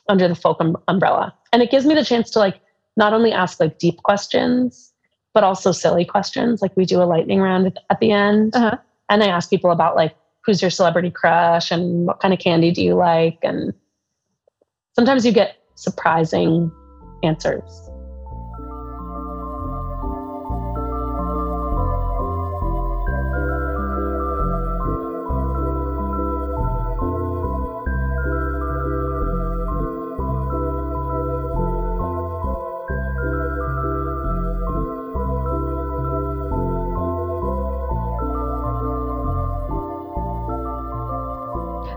under the folk umbrella. And it gives me the chance to not only ask deep questions, but also silly questions. We do a lightning round at the end. Uh-huh. And I ask people about who's your celebrity crush and what kind of candy do you like? And sometimes you get surprising answers.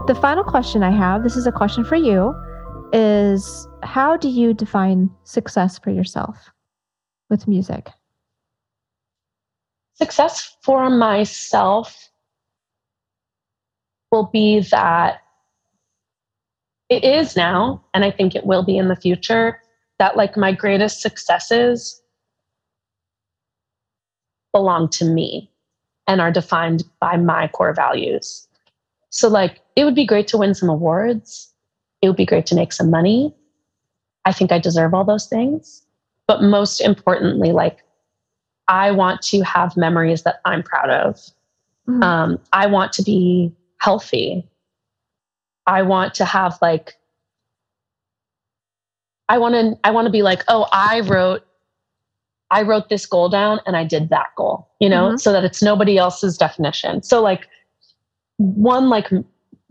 The final question I have, this is a question for you, is how do you define success for yourself with music? Success for myself will be that it is now, and I think it will be in the future, that my greatest successes belong to me and are defined by my core values. So it would be great to win some awards. It would be great to make some money. I think I deserve all those things. But most importantly, I want to have memories that I'm proud of. Mm-hmm. I want to be healthy. I want to have I want to be I wrote this goal down and I did that goal, so that it's nobody else's definition. So one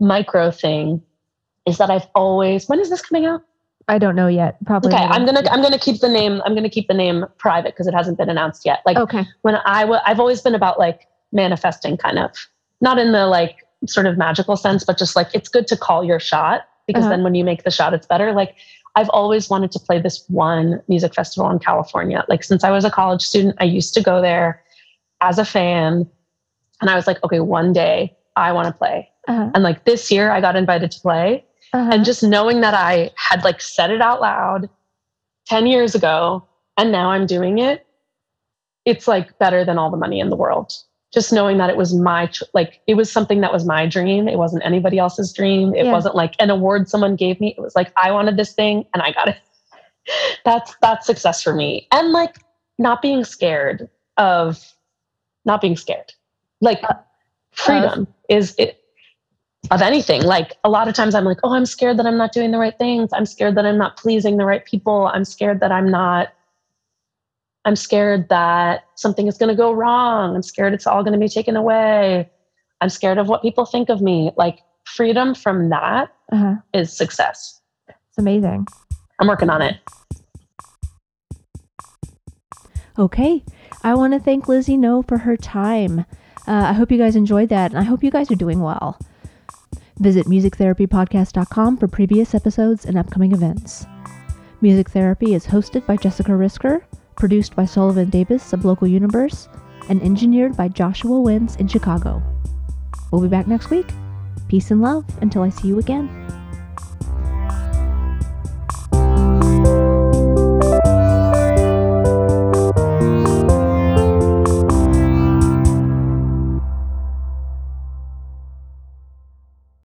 micro thing is that I've always, when is this coming out? I don't know yet. Probably. Okay. I'm going to keep the name. I'm going to keep the name private because it hasn't been announced yet. Okay. When I've always been about manifesting, kind of not in the sort of magical sense, but just it's good to call your shot because then when you make the shot, it's better. I've always wanted to play this one music festival in California. Since I was a college student, I used to go there as a fan, and I was okay, one day I want to play. Uh-huh. And this year I got invited to play, and just knowing that I had said it out loud 10 years ago and now I'm doing it, it's better than all the money in the world. just knowing that it was my, like, it was something that was my dream. It wasn't anybody else's dream. It wasn't like an award someone gave me. It was like, I wanted this thing and I got it. That's success for me. And like not being scared. Like freedom is it of anything. Like a lot of times I'm like, oh, I'm scared that I'm not doing the right things. I'm scared that I'm not pleasing the right people. I'm scared that something is going to go wrong. I'm scared it's all going to be taken away. I'm scared of what people think of me. Like freedom from that is success. It's amazing. I'm working on it. Okay. I want to thank Lizzie No for her time. I hope you guys enjoyed that, and I hope you guys are doing well. Visit musictherapypodcast.com for previous episodes and upcoming events. Music Therapy is hosted by Jessica Risker, produced by Sullivan Davis of Local Universe, and engineered by Joshua Wins in Chicago. We'll be back next week. Peace and love until I see you again.